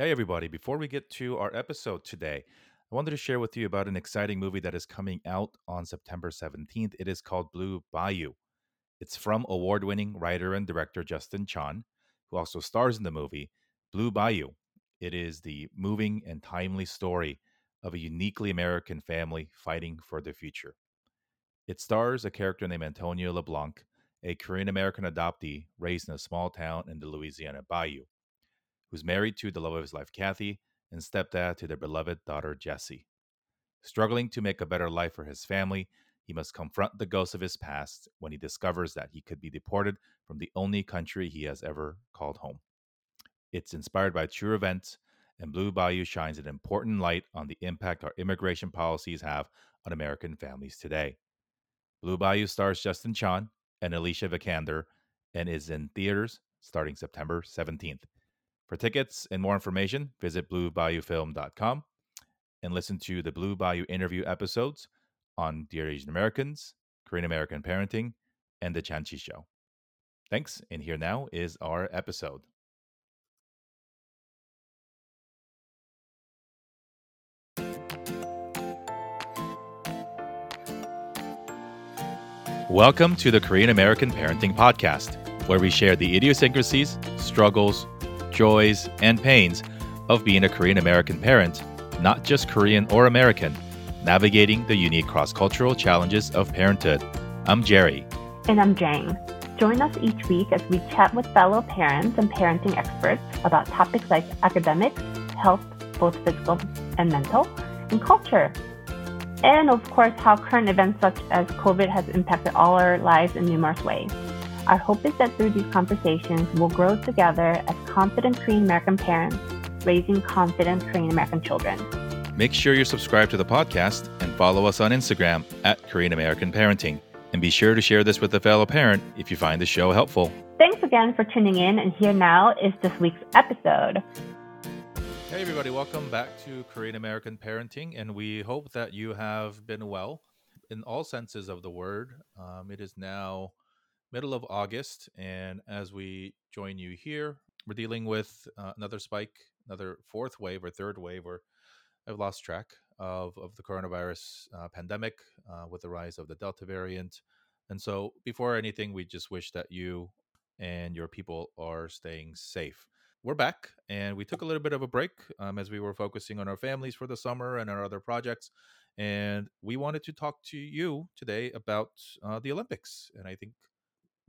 Hey everybody, before we get to our episode today, I wanted to share with you about an exciting movie that is coming out on September 17th. It is called Blue Bayou. It's from award-winning writer and director Justin Chon, who also stars in the movie Blue Bayou. It is the moving and timely story of a uniquely American family fighting for their future. It stars a character named Antonio LeBlanc, a Korean American adoptee raised in a small town in the Louisiana Bayou, who's married to the love of his life, Kathy, and stepdad to their beloved daughter, Jessie. Struggling to make a better life for his family, he must confront the ghosts of his past when he discovers that he could be deported from the only country he has ever called home. It's inspired by true events, and Blue Bayou shines an important light on the impact our immigration policies have on American families today. Blue Bayou stars Justin Chon and Alicia Vikander and is in theaters starting September 17th. For tickets and more information, visit bluebayoufilm.com and listen to the Blue Bayou interview episodes on Dear Asian Americans, Korean American Parenting, and The Chan-Chi Show. Thanks, and here now is our episode. Welcome to the Korean American Parenting Podcast, where we share the idiosyncrasies, struggles, joys, and pains of being a Korean American parent, not just Korean or American, navigating the unique cross-cultural challenges of parenthood. I'm Jerry. And I'm Jang. Join us each week as we chat with fellow parents and parenting experts about topics like academics, health, both physical and mental, and culture. And of course, how current events such as COVID has impacted all our lives in numerous ways. Our hope is that through these conversations, we'll grow together as confident Korean American parents, raising confident Korean American children. Make sure you're subscribed to the podcast and follow us on Instagram at Korean American Parenting. And be sure to share this with a fellow parent if you find the show helpful. Thanks again for tuning in. And here now is this week's episode. Hey, everybody. Welcome back to Korean American Parenting. And we hope that you have been well in all senses of the word. It is now middle of August, and as we join you here, we're dealing with another spike, another fourth wave or third wave, or I've lost track of the coronavirus pandemic with the rise of the Delta variant. And so before anything, we just wish that you and your people are staying safe. We're back, and we took a little bit of a break as we were focusing on our families for the summer and our other projects. And we wanted to talk to you today about the Olympics. And I think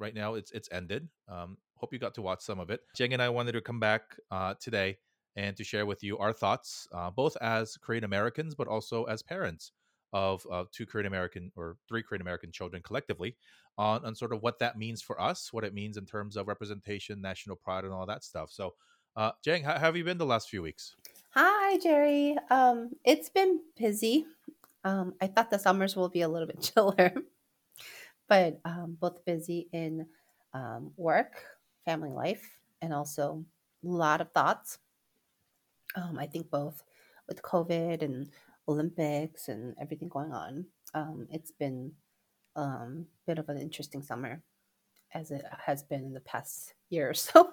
right now, it's ended. Hope you got to watch some of it. Jeng and I wanted to come back today and to share with you our thoughts, both as Korean Americans, but also as parents of two Korean American or three Korean American children collectively, on sort of what that means for us, what it means in terms of representation, national pride, and all that stuff. So, Jeng, how have you been the last few weeks? Hi, Jerry. It's been busy. I thought the summers will be a little bit chiller. But both busy in work, family life, and also a lot of thoughts. I think both with COVID and Olympics and everything going on, it's been a bit of an interesting summer as it has been in the past year or so.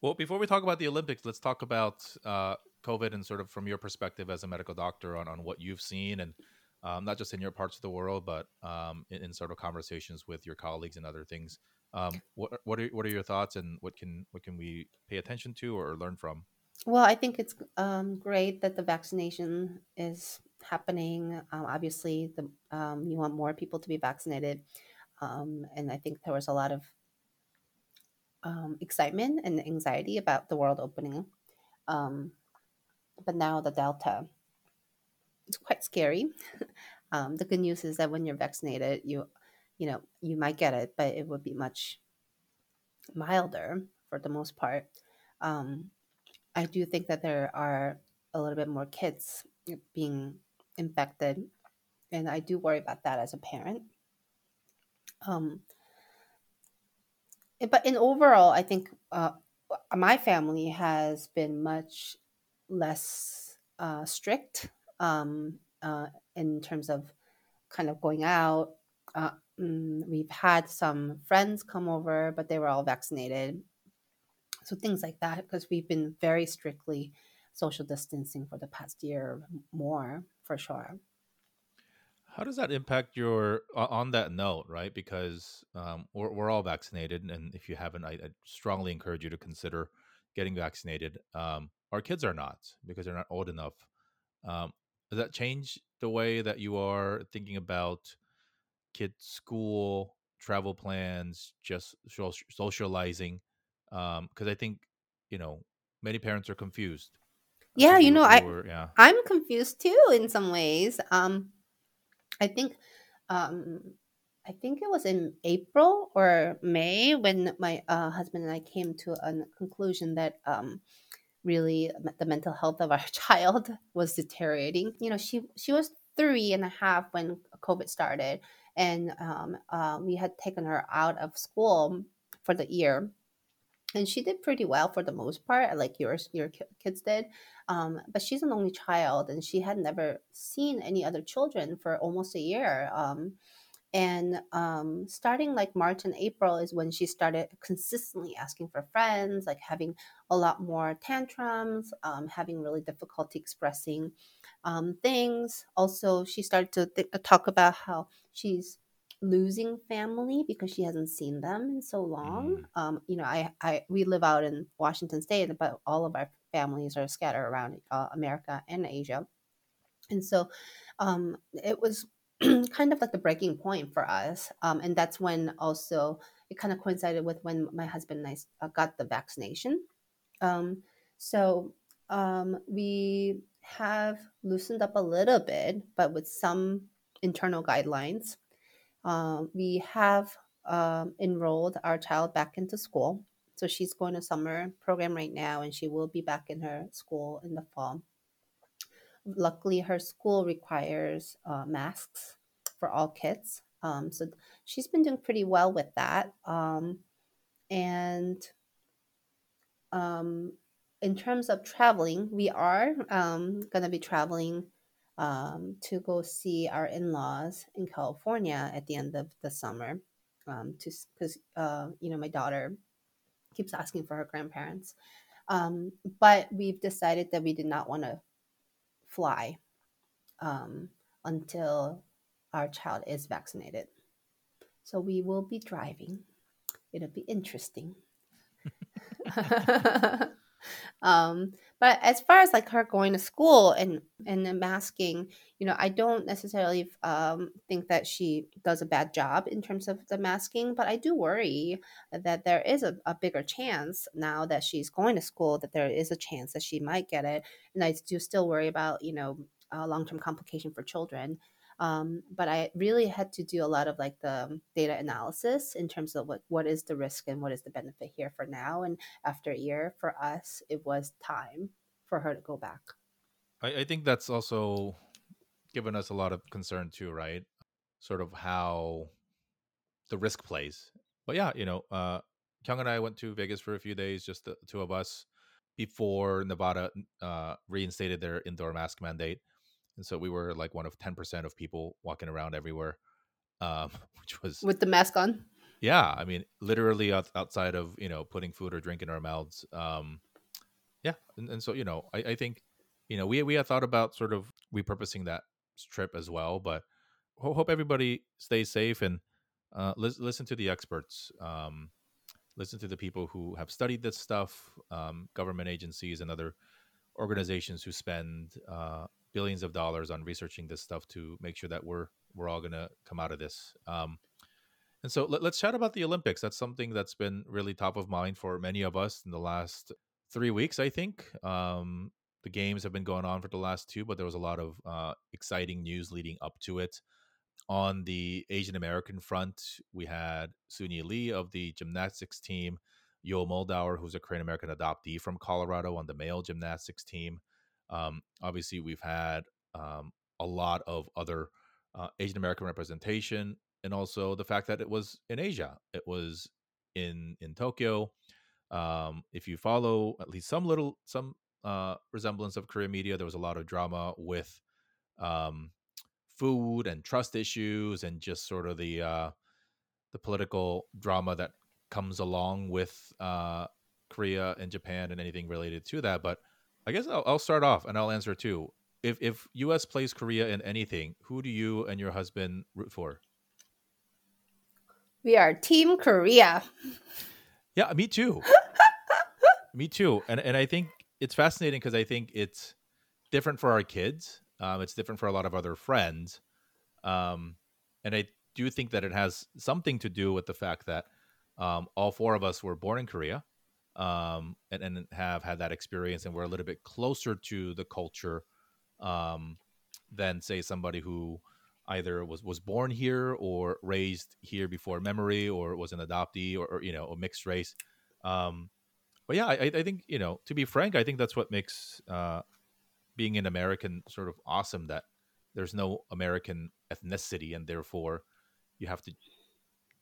Well, before we talk about the Olympics, let's talk about COVID and sort of from your perspective as a medical doctor on what you've seen and not just in your parts of the world, but in sort of conversations with your colleagues and other things. What are your thoughts, and what can we pay attention to or learn from? Well, I think it's great that the vaccination is happening. Obviously, you want more people to be vaccinated, and I think there was a lot of excitement and anxiety about the world opening, but now the Delta. It's quite scary. The good news is that when you're vaccinated, you might get it, but it would be much milder for the most part. I do think that there are a little bit more kids being infected, and I do worry about that as a parent. But in overall, I think my family has been much less strict. In terms of kind of going out, we've had some friends come over, but they were all vaccinated. So things like that, because we've been very strictly social distancing for the past year more, for sure. How does that impact your, on that note, right? Because we're all vaccinated, and if you haven't, I strongly encourage you to consider getting vaccinated. Our kids are not, because they're not old enough. Does that change the way that you are thinking about kids' school, travel plans, just socializing? Because I think, you know, many parents are confused. Yeah, you know, I'm confused too in some ways. I think it was in April or May when my husband and I came to a conclusion that really the mental health of our child was deteriorating. You know, she was 3.5 when COVID started, and we had taken her out of school for the year, and she did pretty well for the most part, like your kids did. But she's an only child, and she had never seen any other children for almost a year. And starting like March and April is when she started consistently asking for friends, like having a lot more tantrums, having really difficulty expressing things. Also, she started to talk about how she's losing family because she hasn't seen them in so long. You know, we live out in Washington State, but all of our families are scattered around America and Asia. And so it was kind of like the breaking point for us. And that's when also it kind of coincided with when my husband and I got the vaccination. So we have loosened up a little bit, but with some internal guidelines. We have enrolled our child back into school. So she's going to summer program right now, and she will be back in her school in the fall. Luckily, her school requires masks for all kids. So she's been doing pretty well with that. And in terms of traveling, we are going to be traveling to go see our in-laws in California at the end of the summer, because you know, my daughter keeps asking for her grandparents, but we've decided that we did not want to fly until our child is vaccinated. So we will be driving. It'll be interesting. But as far as like her going to school and masking, you know, I don't necessarily think that she does a bad job in terms of the masking, but I do worry that there is a bigger chance now that she's going to school that there is a chance that she might get it. And I do still worry about, you know, long-term complication for children. But I really had to do a lot of like the data analysis in terms of what is the risk and what is the benefit here for now. And after a year for us, it was time for her to go back. I think that's also given us a lot of concern too, right? Sort of how the risk plays. But yeah, you know, Kyung and I went to Vegas for a few days, just the two of us, before Nevada reinstated their indoor mask mandate. And so we were like one of 10% of people walking around everywhere, which was with the mask on. Yeah. I mean, literally outside of, you know, putting food or drink in our mouths. Yeah. And so, you know, I think, you know, we had thought about sort of repurposing that trip as well, but hope everybody stays safe and listen to the experts. Listen to the people who have studied this stuff, government agencies and other organizations who spend, billions of dollars on researching this stuff to make sure that we're all going to come out of this. And so let's chat about the Olympics. That's something that's been really top of mind for many of us in the last 3 weeks, I think. The games have been going on for the last two, but there was a lot of exciting news leading up to it. On the Asian American front, we had Suni Lee of the gymnastics team, Yo Moldauer, who's a Korean American adoptee from Colorado on the male gymnastics team. Obviously, we've had a lot of other Asian American representation, and also the fact that it was in Asia. It was in Tokyo. If you follow at least some resemblance of Korean media, there was a lot of drama with food and trust issues, and just sort of the political drama that comes along with Korea and Japan and anything related to that. But I guess I'll start off and I'll answer too. If U.S. plays Korea in anything, who do you and your husband root for? We are Team Korea. Yeah, me too. Me too. And I think it's fascinating because I think it's different for our kids. It's different for a lot of other friends. And I do think that it has something to do with the fact that all four of us were born in Korea and have had that experience. And we're a little bit closer to the culture than, say, somebody who either was born here or raised here before memory or was an adoptee or a mixed race. But yeah, I think, to be frank, I think that's what makes being an American sort of awesome, that there's no American ethnicity and therefore you have to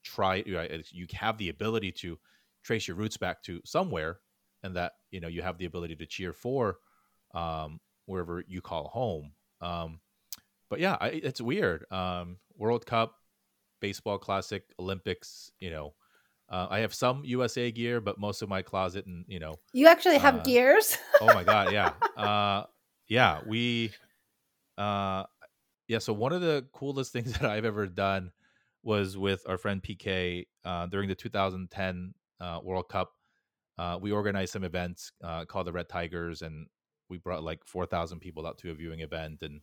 try, you have the ability to trace your roots back to somewhere, and that, you have the ability to cheer for wherever you call home. But yeah, it's weird. World Cup, baseball classic, Olympics, I have some USA gear, but most of my closet and, You actually have gears? Oh my God, yeah. So one of the coolest things that I've ever done was with our friend PK during the 2010 World Cup. We organized some events called the Red Tigers, and we brought like 4,000 people out to a viewing event, and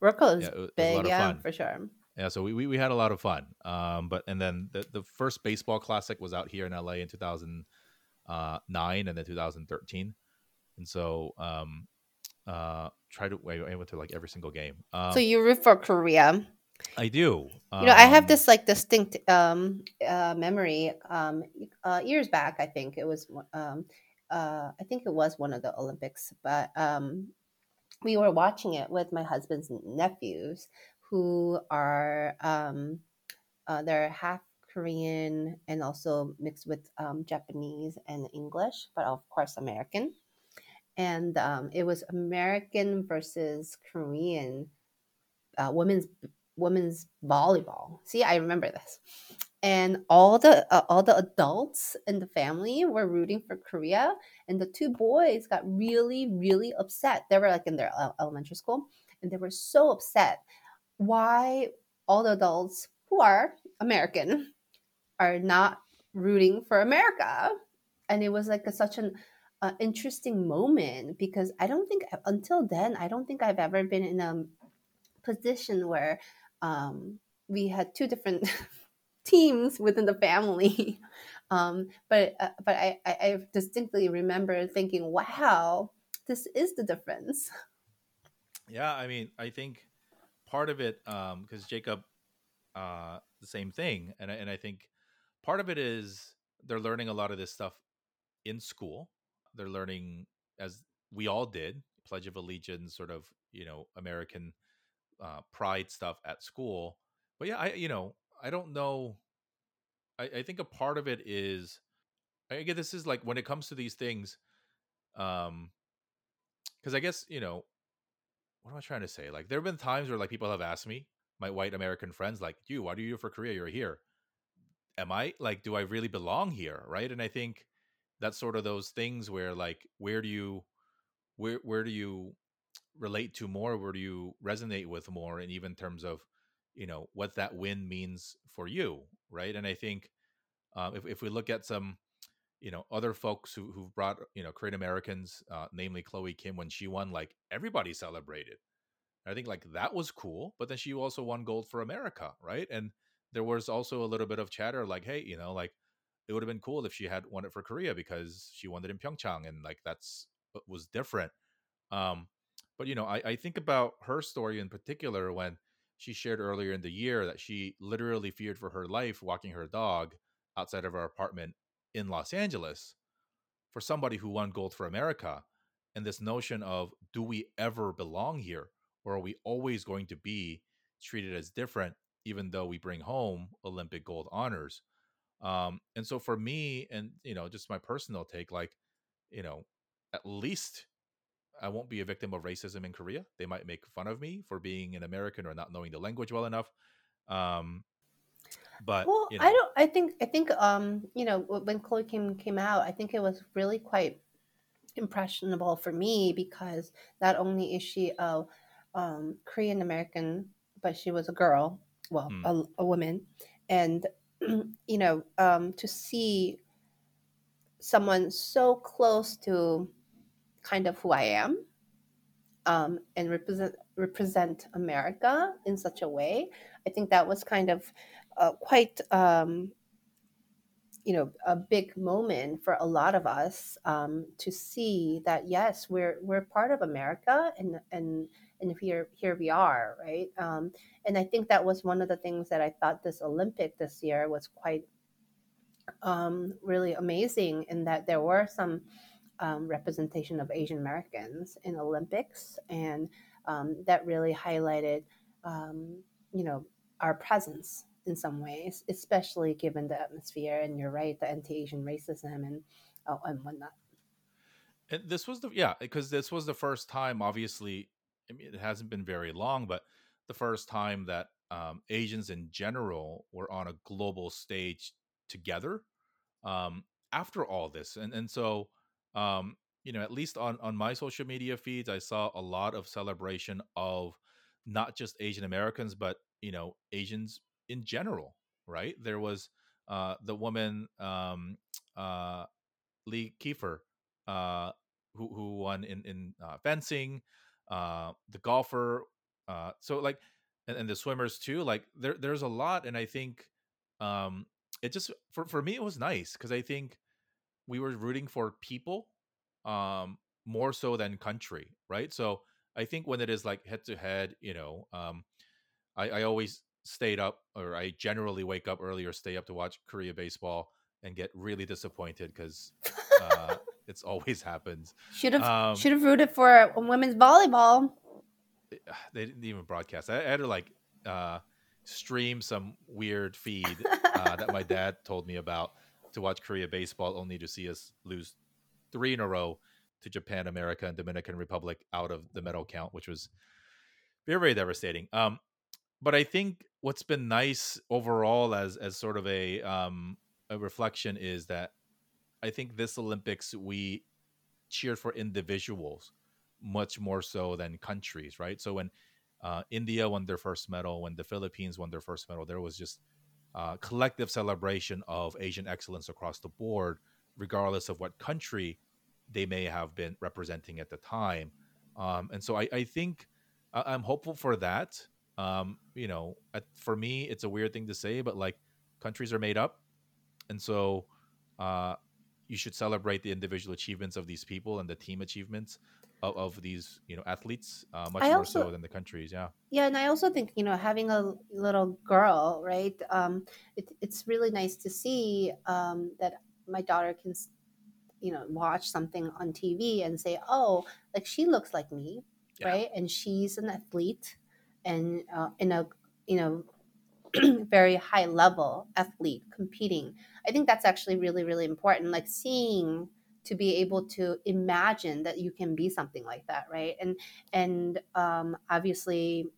World Cup is big, yeah, for sure. Yeah, so we had a lot of fun. But then the first baseball classic was out here in LA in 2009 and then 2013. And so I went to like every single game. So you root for Korea. I do. I have this like distinct memory years back. I think it was one of the Olympics, but we were watching it with my husband's nephews, who are they're half Korean and also mixed with Japanese and English, but of course American. And it was American versus Korean women's volleyball. See, I remember this. And all the adults in the family were rooting for Korea, and the two boys got really, really upset. They were like in their elementary school, and they were so upset why all the adults who are American are not rooting for America. And it was like such an interesting moment, because I don't think until then, I don't think I've ever been in a position where we had two different teams within the family. But I distinctly remember thinking, wow, this is the difference. Yeah, I mean, I think part of it, because Jacob, the same thing. And I think part of it is they're learning a lot of this stuff in school. They're learning, as we all did, Pledge of Allegiance, sort of, American pride stuff at school. But yeah, I don't know. I think a part of it is, I guess this is like when it comes to these things, because I guess, what am I trying to say? Like, there have been times where like people have asked me, my white American friends, like, why do you root for Korea? You're here. Am I? Like, do I really belong here? Right? And I think that's sort of those things where, like, where do you relate to more? Where do you resonate with more? And even in terms of, what that win means for you, right? And I think if we look at some, other folks who've brought, Korean Americans, namely Chloe Kim, when she won, like, everybody celebrated. And I think like that was cool, but then she also won gold for America, right? And there was also a little bit of chatter like, hey, like, it would have been cool if she had won it for Korea because she won it in Pyeongchang, and like that's what was different. But I think about her story in particular when she shared earlier in the year that she literally feared for her life walking her dog outside of her apartment in Los Angeles for somebody who won gold for America, and this notion of, do we ever belong here, or are we always going to be treated as different even though we bring home Olympic gold honors? And so for me, and just my personal take, like, at least I won't be a victim of racism in Korea. They might make fun of me for being an American or not knowing the language well enough. I think when Chloe Kim came out, I think it was really quite impressionable for me because not only is she a Korean American, but she was a girl, well, a woman. And, you know, to see someone so close to kind of who I am and represent America in such a way, I think that was kind of quite, you know, a big moment for a lot of us to see that, yes, we're part of America and here we are, right? And I think that was one of the things that I thought this Olympic this year was quite really amazing, in that there were some representation of Asian Americans in Olympics, and that really highlighted, you know, our presence in some ways, especially given the atmosphere. And you're right, the anti-Asian racism and whatnot. And this was the first time, obviously. I mean, it hasn't been very long, but the first time that Asians in general were on a global stage together after all this. And so, you know, at least on my social media feeds, I saw a lot of celebration of not just Asian Americans, but, you know, Asians in general, right? There was the woman, Lee Kiefer, who won in fencing, the golfer, so like, and the swimmers too. Like there's a lot, and I think it just for me it was nice, because I think we were rooting for people more so than country, right? So I think when it is like head to head, you know, I always stayed up, or I generally wake up early or stay up to watch Korea baseball and get really disappointed because. It's always happens. Should have rooted for women's volleyball. They didn't even broadcast. I had to like stream some weird feed that my dad told me about to watch Korea baseball, only to see us lose 3 in a row to Japan, America, and Dominican Republic out of the medal count, which was very, very devastating. But I think what's been nice overall as sort of a reflection is that I think this Olympics, we cheered for individuals much more so than countries, right? So when India won their first medal, when the Philippines won their first medal, there was just collective celebration of Asian excellence across the board, regardless of what country they may have been representing at the time. And so I think I'm hopeful for that. You know, for me, it's a weird thing to say, but like countries are made up. And so... you should celebrate the individual achievements of these people and the team achievements of these, you know, athletes much more so than the countries. Yeah. Yeah. And I also think, you know, having a little girl, right. It's really nice to see that my daughter can, you know, watch something on TV and say, oh, like she looks like me. Yeah. Right. And she's an athlete and in a, you know, very high level athlete competing. I think that's actually really, really important. Like seeing, to be able to imagine that you can be something like that, right? And obviously,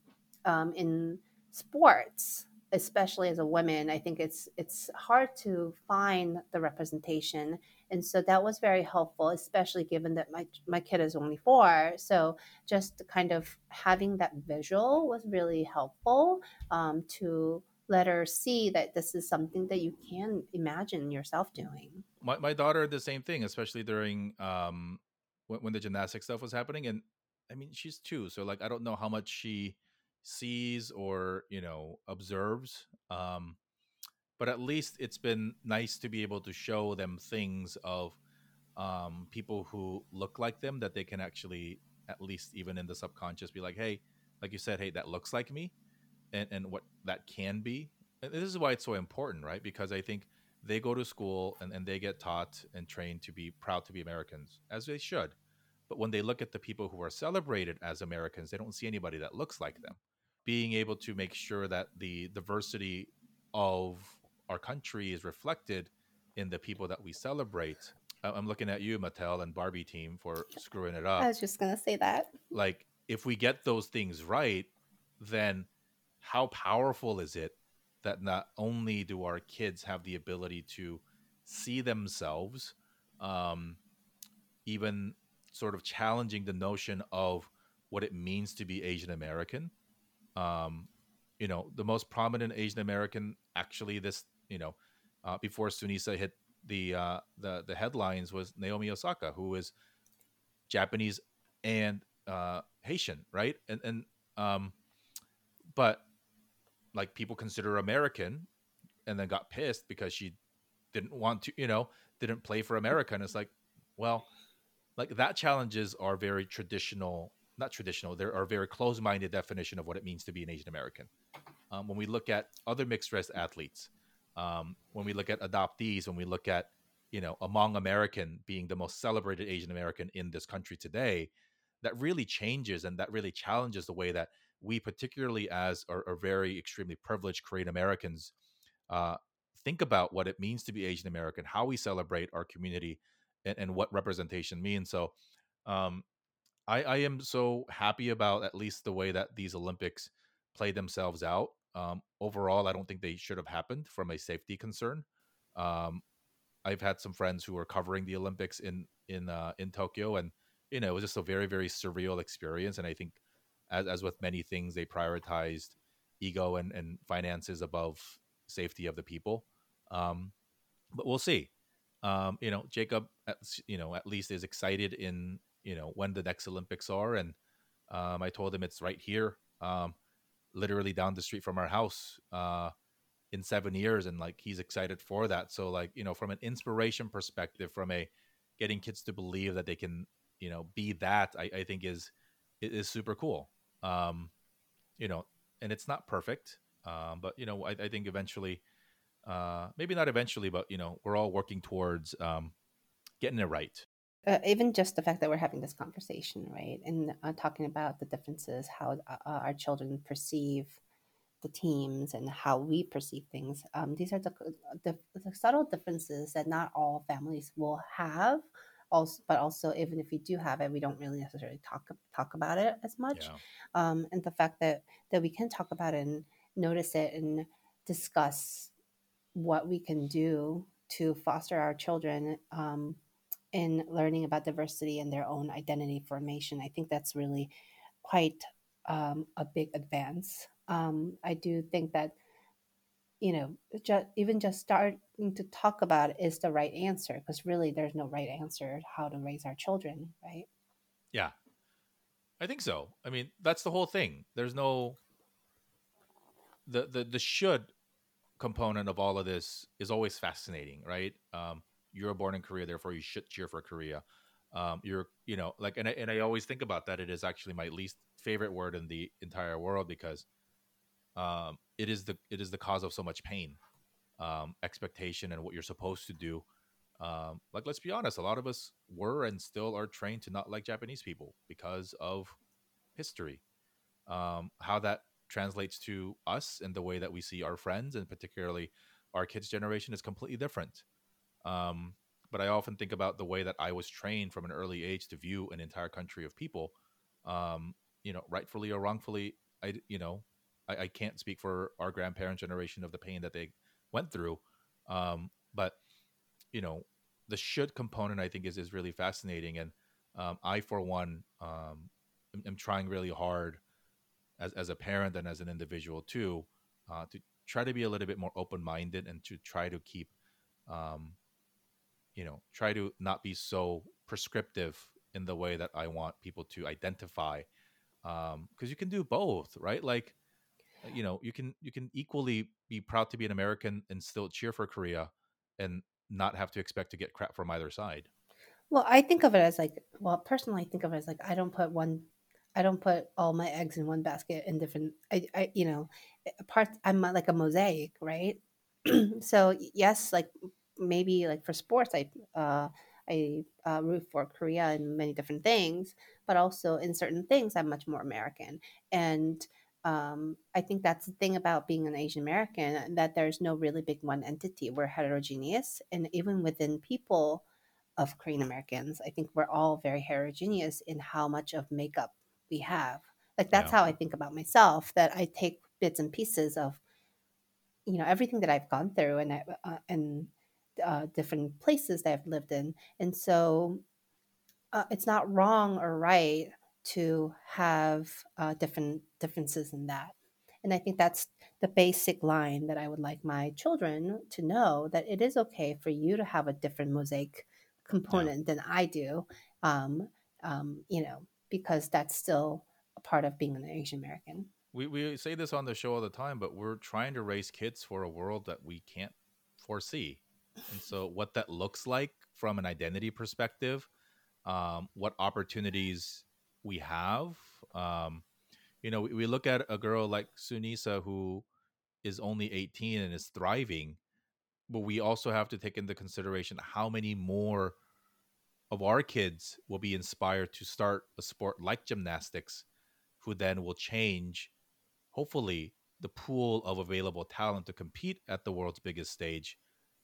in sports, especially as a woman, I think it's hard to find the representation. And so that was very helpful, especially given that my kid is only 4. So just kind of having that visual was really helpful to let her see that this is something that you can imagine yourself doing. My daughter did the same thing, especially during when the gymnastics stuff was happening. And I mean, she's 2. So like, I don't know how much she sees or, you know, observes. But at least it's been nice to be able to show them things of people who look like them, that they can actually, at least even in the subconscious, be like, hey, like you said, hey, that looks like me, and what that can be. And this is why it's so important, right? Because I think they go to school and they get taught and trained to be proud to be Americans, as they should. But when they look at the people who are celebrated as Americans, they don't see anybody that looks like them. Being able to make sure that the diversity of our country is reflected in the people that we celebrate. I'm looking at you, Mattel and Barbie team, for screwing it up. I was just going to say that. Like, if we get those things right, then how powerful is it that not only do our kids have the ability to see themselves, even sort of challenging the notion of what it means to be Asian American. You know, the most prominent Asian American, actually, this, you know, before Sunisa hit the headlines, was Naomi Osaka, who is Japanese and Haitian, right? And but like people consider her American, and then got pissed because she didn't want to, you know, didn't play for America. And it's like, well, like that challenges our very traditional, not traditional, there are very close-minded definition of what it means to be an Asian American. When we look at other mixed-race athletes, when we look at adoptees, when we look at, you know, Hmong American being the most celebrated Asian American in this country today, that really changes, and that really challenges the way that we, particularly as are very extremely privileged Korean Americans, think about what it means to be Asian American, how we celebrate our community, and what representation means. So I am so happy about at least the way that these Olympics play themselves out. Overall, I don't think they should have happened from a safety concern. I've had some friends who are covering the Olympics in Tokyo, and you know, it was just a very, very surreal experience. And I think, as with many things, they prioritized ego and finances above safety of the people. But we'll see. You know, Jacob, you know, at least is excited in, you know, when the next Olympics are. And I told him it's right here, literally down the street from our house, in 7 years. And like, he's excited for that. So like, you know, from an inspiration perspective, from a getting kids to believe that they can, you know, be that, I think is super cool. You know, and it's not perfect. But you know, I think eventually, maybe not eventually, but you know, we're all working towards, getting it right. Even just the fact that we're having this conversation, right? And talking about the differences, how our children perceive the teams and how we perceive things. These are the subtle differences that not all families will have. Also, but also, even if we do have it, we don't really necessarily talk about it as much. Yeah. And the fact that we can talk about it and notice it and discuss what we can do to foster our children in learning about diversity and their own identity formation. I think that's really quite a big advance. I do think that, you know, even just starting to talk about it is the right answer, because really there's no right answer how to raise our children, right? Yeah, I think so. I mean, that's the whole thing. There's no, the should component of all of this is always fascinating, right? You were born in Korea, therefore you should cheer for Korea. You know, like, and I always think about that. It is actually my least favorite word in the entire world, because it is the cause of so much pain, expectation, and what you're supposed to do. Like, let's be honest, a lot of us were and still are trained to not like Japanese people because of history. How that translates to us and the way that we see our friends, and particularly our kids' generation, is completely different. But I often think about the way that I was trained from an early age to view an entire country of people. You know, rightfully or wrongfully, I can't speak for our grandparents' generation of the pain that they went through. But, you know, the should component, I think, is really fascinating. And I, for one, am trying really hard as a parent and as an individual, too, to try to be a little bit more open-minded, and to try to keep, you know, try to not be so prescriptive in the way that I want people to identify. Because you can do both, right? Like, you know, you can equally be proud to be an American and still cheer for Korea, and not have to expect to get crap from either side. Well, I think of it as like, well, personally, I think of it as like, I don't put all my eggs in one basket in different, I you know, parts. I'm like a mosaic, right? So yes, like maybe like for sports, I root for Korea in many different things, but also in certain things, I'm much more American. And I think that's the thing about being an Asian American, that there's no really big one entity. We're heterogeneous. And even within people of Korean Americans, I think we're all very heterogeneous in how much of makeup we have. Like, that's how I think about myself, that I take bits and pieces of, you know, everything that I've gone through, and different places that I've lived in. And so it's not wrong or right to have differences in that. And I think that's the basic line that I would like my children to know, that it is okay for you to have a different mosaic component than I do, you know, because that's still a part of being an Asian American. We say this on the show all the time, but we're trying to raise kids for a world that we can't foresee. And so what that looks like from an identity perspective, what opportunities we have, you know, we look at a girl like Sunisa who is only 18 and is thriving, but we also have to take into consideration how many more of our kids will be inspired to start a sport like gymnastics, who then will change, hopefully, the pool of available talent to compete at the world's biggest stage,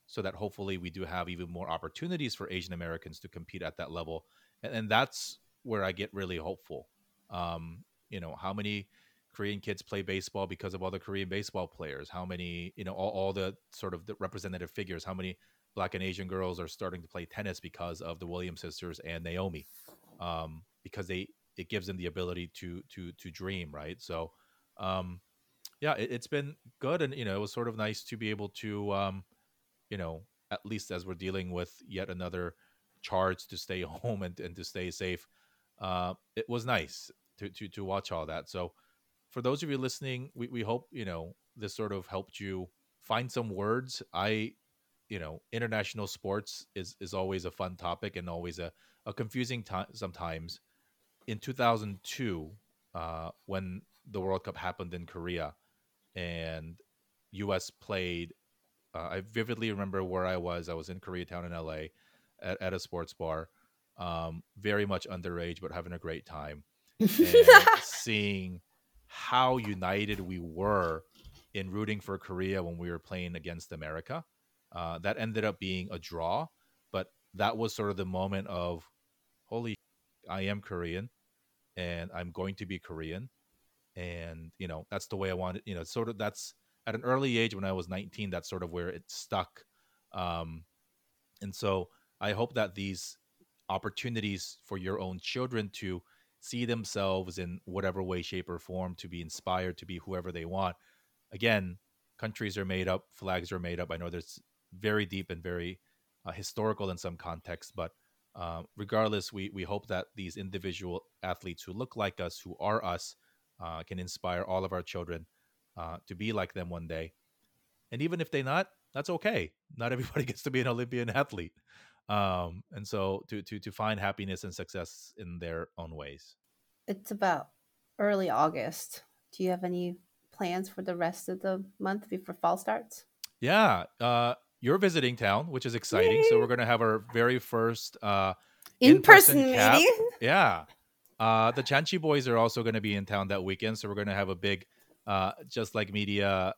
so that hopefully we do have even more opportunities for Asian Americans to compete at that level. And that's where I get really hopeful. You know, how many Korean kids play baseball because of all the Korean baseball players? How many, you know, all the sort of the representative figures? How many Black and Asian girls are starting to play tennis because of the Williams sisters and Naomi? Because it gives them the ability to dream, right? So, yeah, it's been good. And, you know, it was sort of nice to be able to, you know, at least as we're dealing with yet another charge to stay home and to stay safe, it was nice to watch all that. So for those of you listening, we hope, you know, this sort of helped you find some words. You know, international sports is always a fun topic and always a confusing time sometimes. In 2002, when the World Cup happened in Korea and U.S. played, I vividly remember where I was. I was in Koreatown in L.A. at a sports bar, very much underage, but having a great time. And seeing how united we were in rooting for Korea when we were playing against America. That ended up being a draw, but that was sort of the moment of, holy, I am Korean and I'm going to be Korean. And, you know, that's the way I want it. You know, sort of that's at an early age when I was 19, that's sort of where it stuck. And so I hope that these opportunities for your own children to see themselves in whatever way, shape or form, to be inspired, to be whoever they want. Again, countries are made up, flags are made up. I know there's very deep and very historical in some contexts, but regardless, we hope that these individual athletes who look like us, who are us, can inspire all of our children to be like them one day. And even if they're not, that's okay. Not everybody gets to be an Olympian athlete. And so to find happiness and success in their own ways. It's about early August. Do you have any plans for the rest of the month before fall starts? Yeah. You're visiting town, which is exciting. Yay. So we're going to have our very first in-person meeting. Yeah. The Chan-Chi boys are also going to be in town that weekend. So we're going to have a big Just Like Media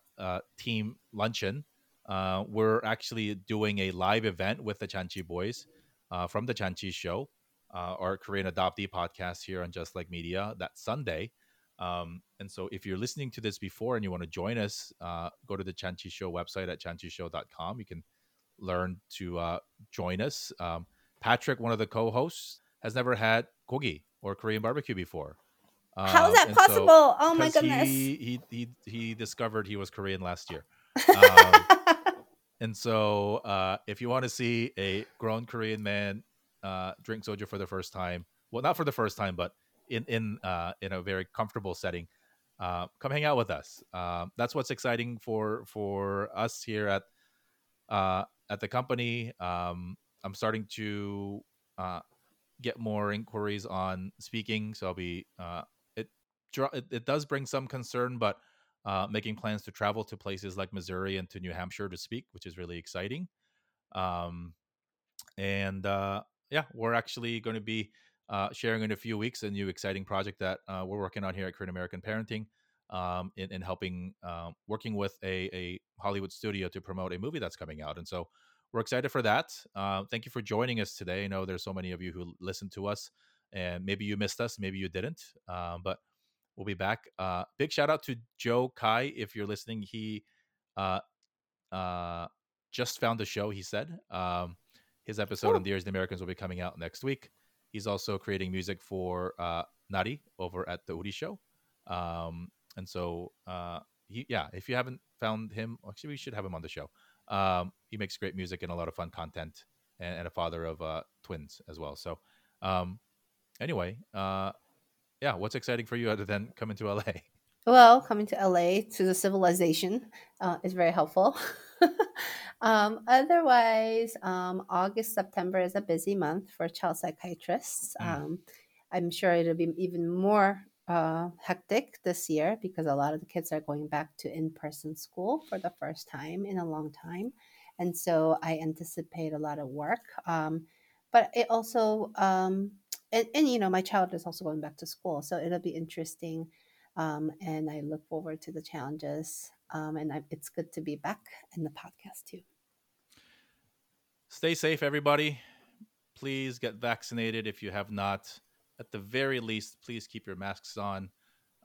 team luncheon. We're actually doing a live event with the Chan-Chi boys from The Chan-Chi Show, our Korean adoptee podcast here on Just Like Media, that Sunday. And so if you're listening to this before and you want to join us, go to the Chan-Chi Show website at chanchishow.com. You can learn to join us. Patrick, one of the co-hosts, has never had gogi or Korean barbecue before. How is that possible? So, oh my goodness. He discovered he was Korean last year. And so if you want to see a grown Korean man drink soju for the first time, well, not for the first time, but in a very comfortable setting, come hang out with us. That's what's exciting for us here at the company. I'm starting to get more inquiries on speaking, so I'll be it does bring some concern, but making plans to travel to places like Missouri and to New Hampshire to speak, which is really exciting. Yeah, we're actually going to be sharing in a few weeks a new exciting project that we're working on here at Korean American Parenting, in helping, working with a Hollywood studio to promote a movie that's coming out. And so we're excited for that. Thank you for joining us today. I know there's so many of you who listen to us, and maybe you missed us, maybe you didn't, but we'll be back. Big shout out to Joe Kai. If you're listening, he just found the show, he said. His episode on Dear Asian Americans will be coming out next week. He's also creating music for Nari over at the Uri Show. And so, if you haven't found him, actually, we should have him on the show. He makes great music and a lot of fun content, and a father of twins as well. So anyway, what's exciting for you other than coming to LA? Well, coming to LA, to the civilization, is very helpful. Otherwise, August, September is a busy month for child psychiatrists. I'm sure it'll be even more hectic this year because a lot of the kids are going back to in-person school for the first time in a long time. And so I anticipate a lot of work. But it also, my child is also going back to school, so it'll be interesting. And I look forward to the challenges. And it's good to be back in the podcast too. Stay safe, everybody. Please get vaccinated if you have not. At the very least, please keep your masks on.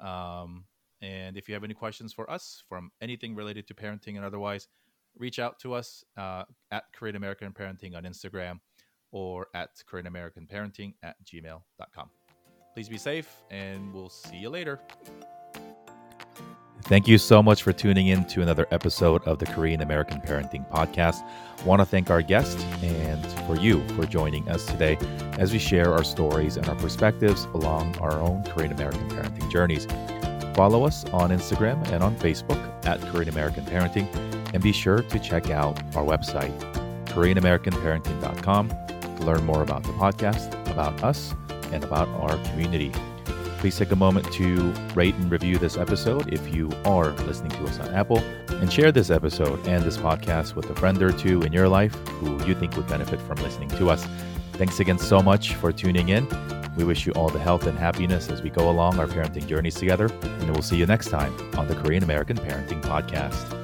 And if you have any questions for us from anything related to parenting and otherwise, reach out to us at Korean American Parenting on Instagram or at koreanamericanparenting@gmail.com. Please be safe, and we'll see you later. Thank you so much for tuning in to another episode of the Korean American Parenting Podcast. I want to thank our guest and for you for joining us today as we share our stories and our perspectives along our own Korean American parenting journeys. Follow us on Instagram and on Facebook at Korean American Parenting, and be sure to check out our website, koreanamericanparenting.com, to learn more about the podcast, about us, and about our community. Please take a moment to rate and review this episode if you are listening to us on Apple, and share this episode and this podcast with a friend or two in your life who you think would benefit from listening to us. Thanks again so much for tuning in. We wish you all the health and happiness as we go along our parenting journeys together, and we'll see you next time on the Korean American Parenting Podcast.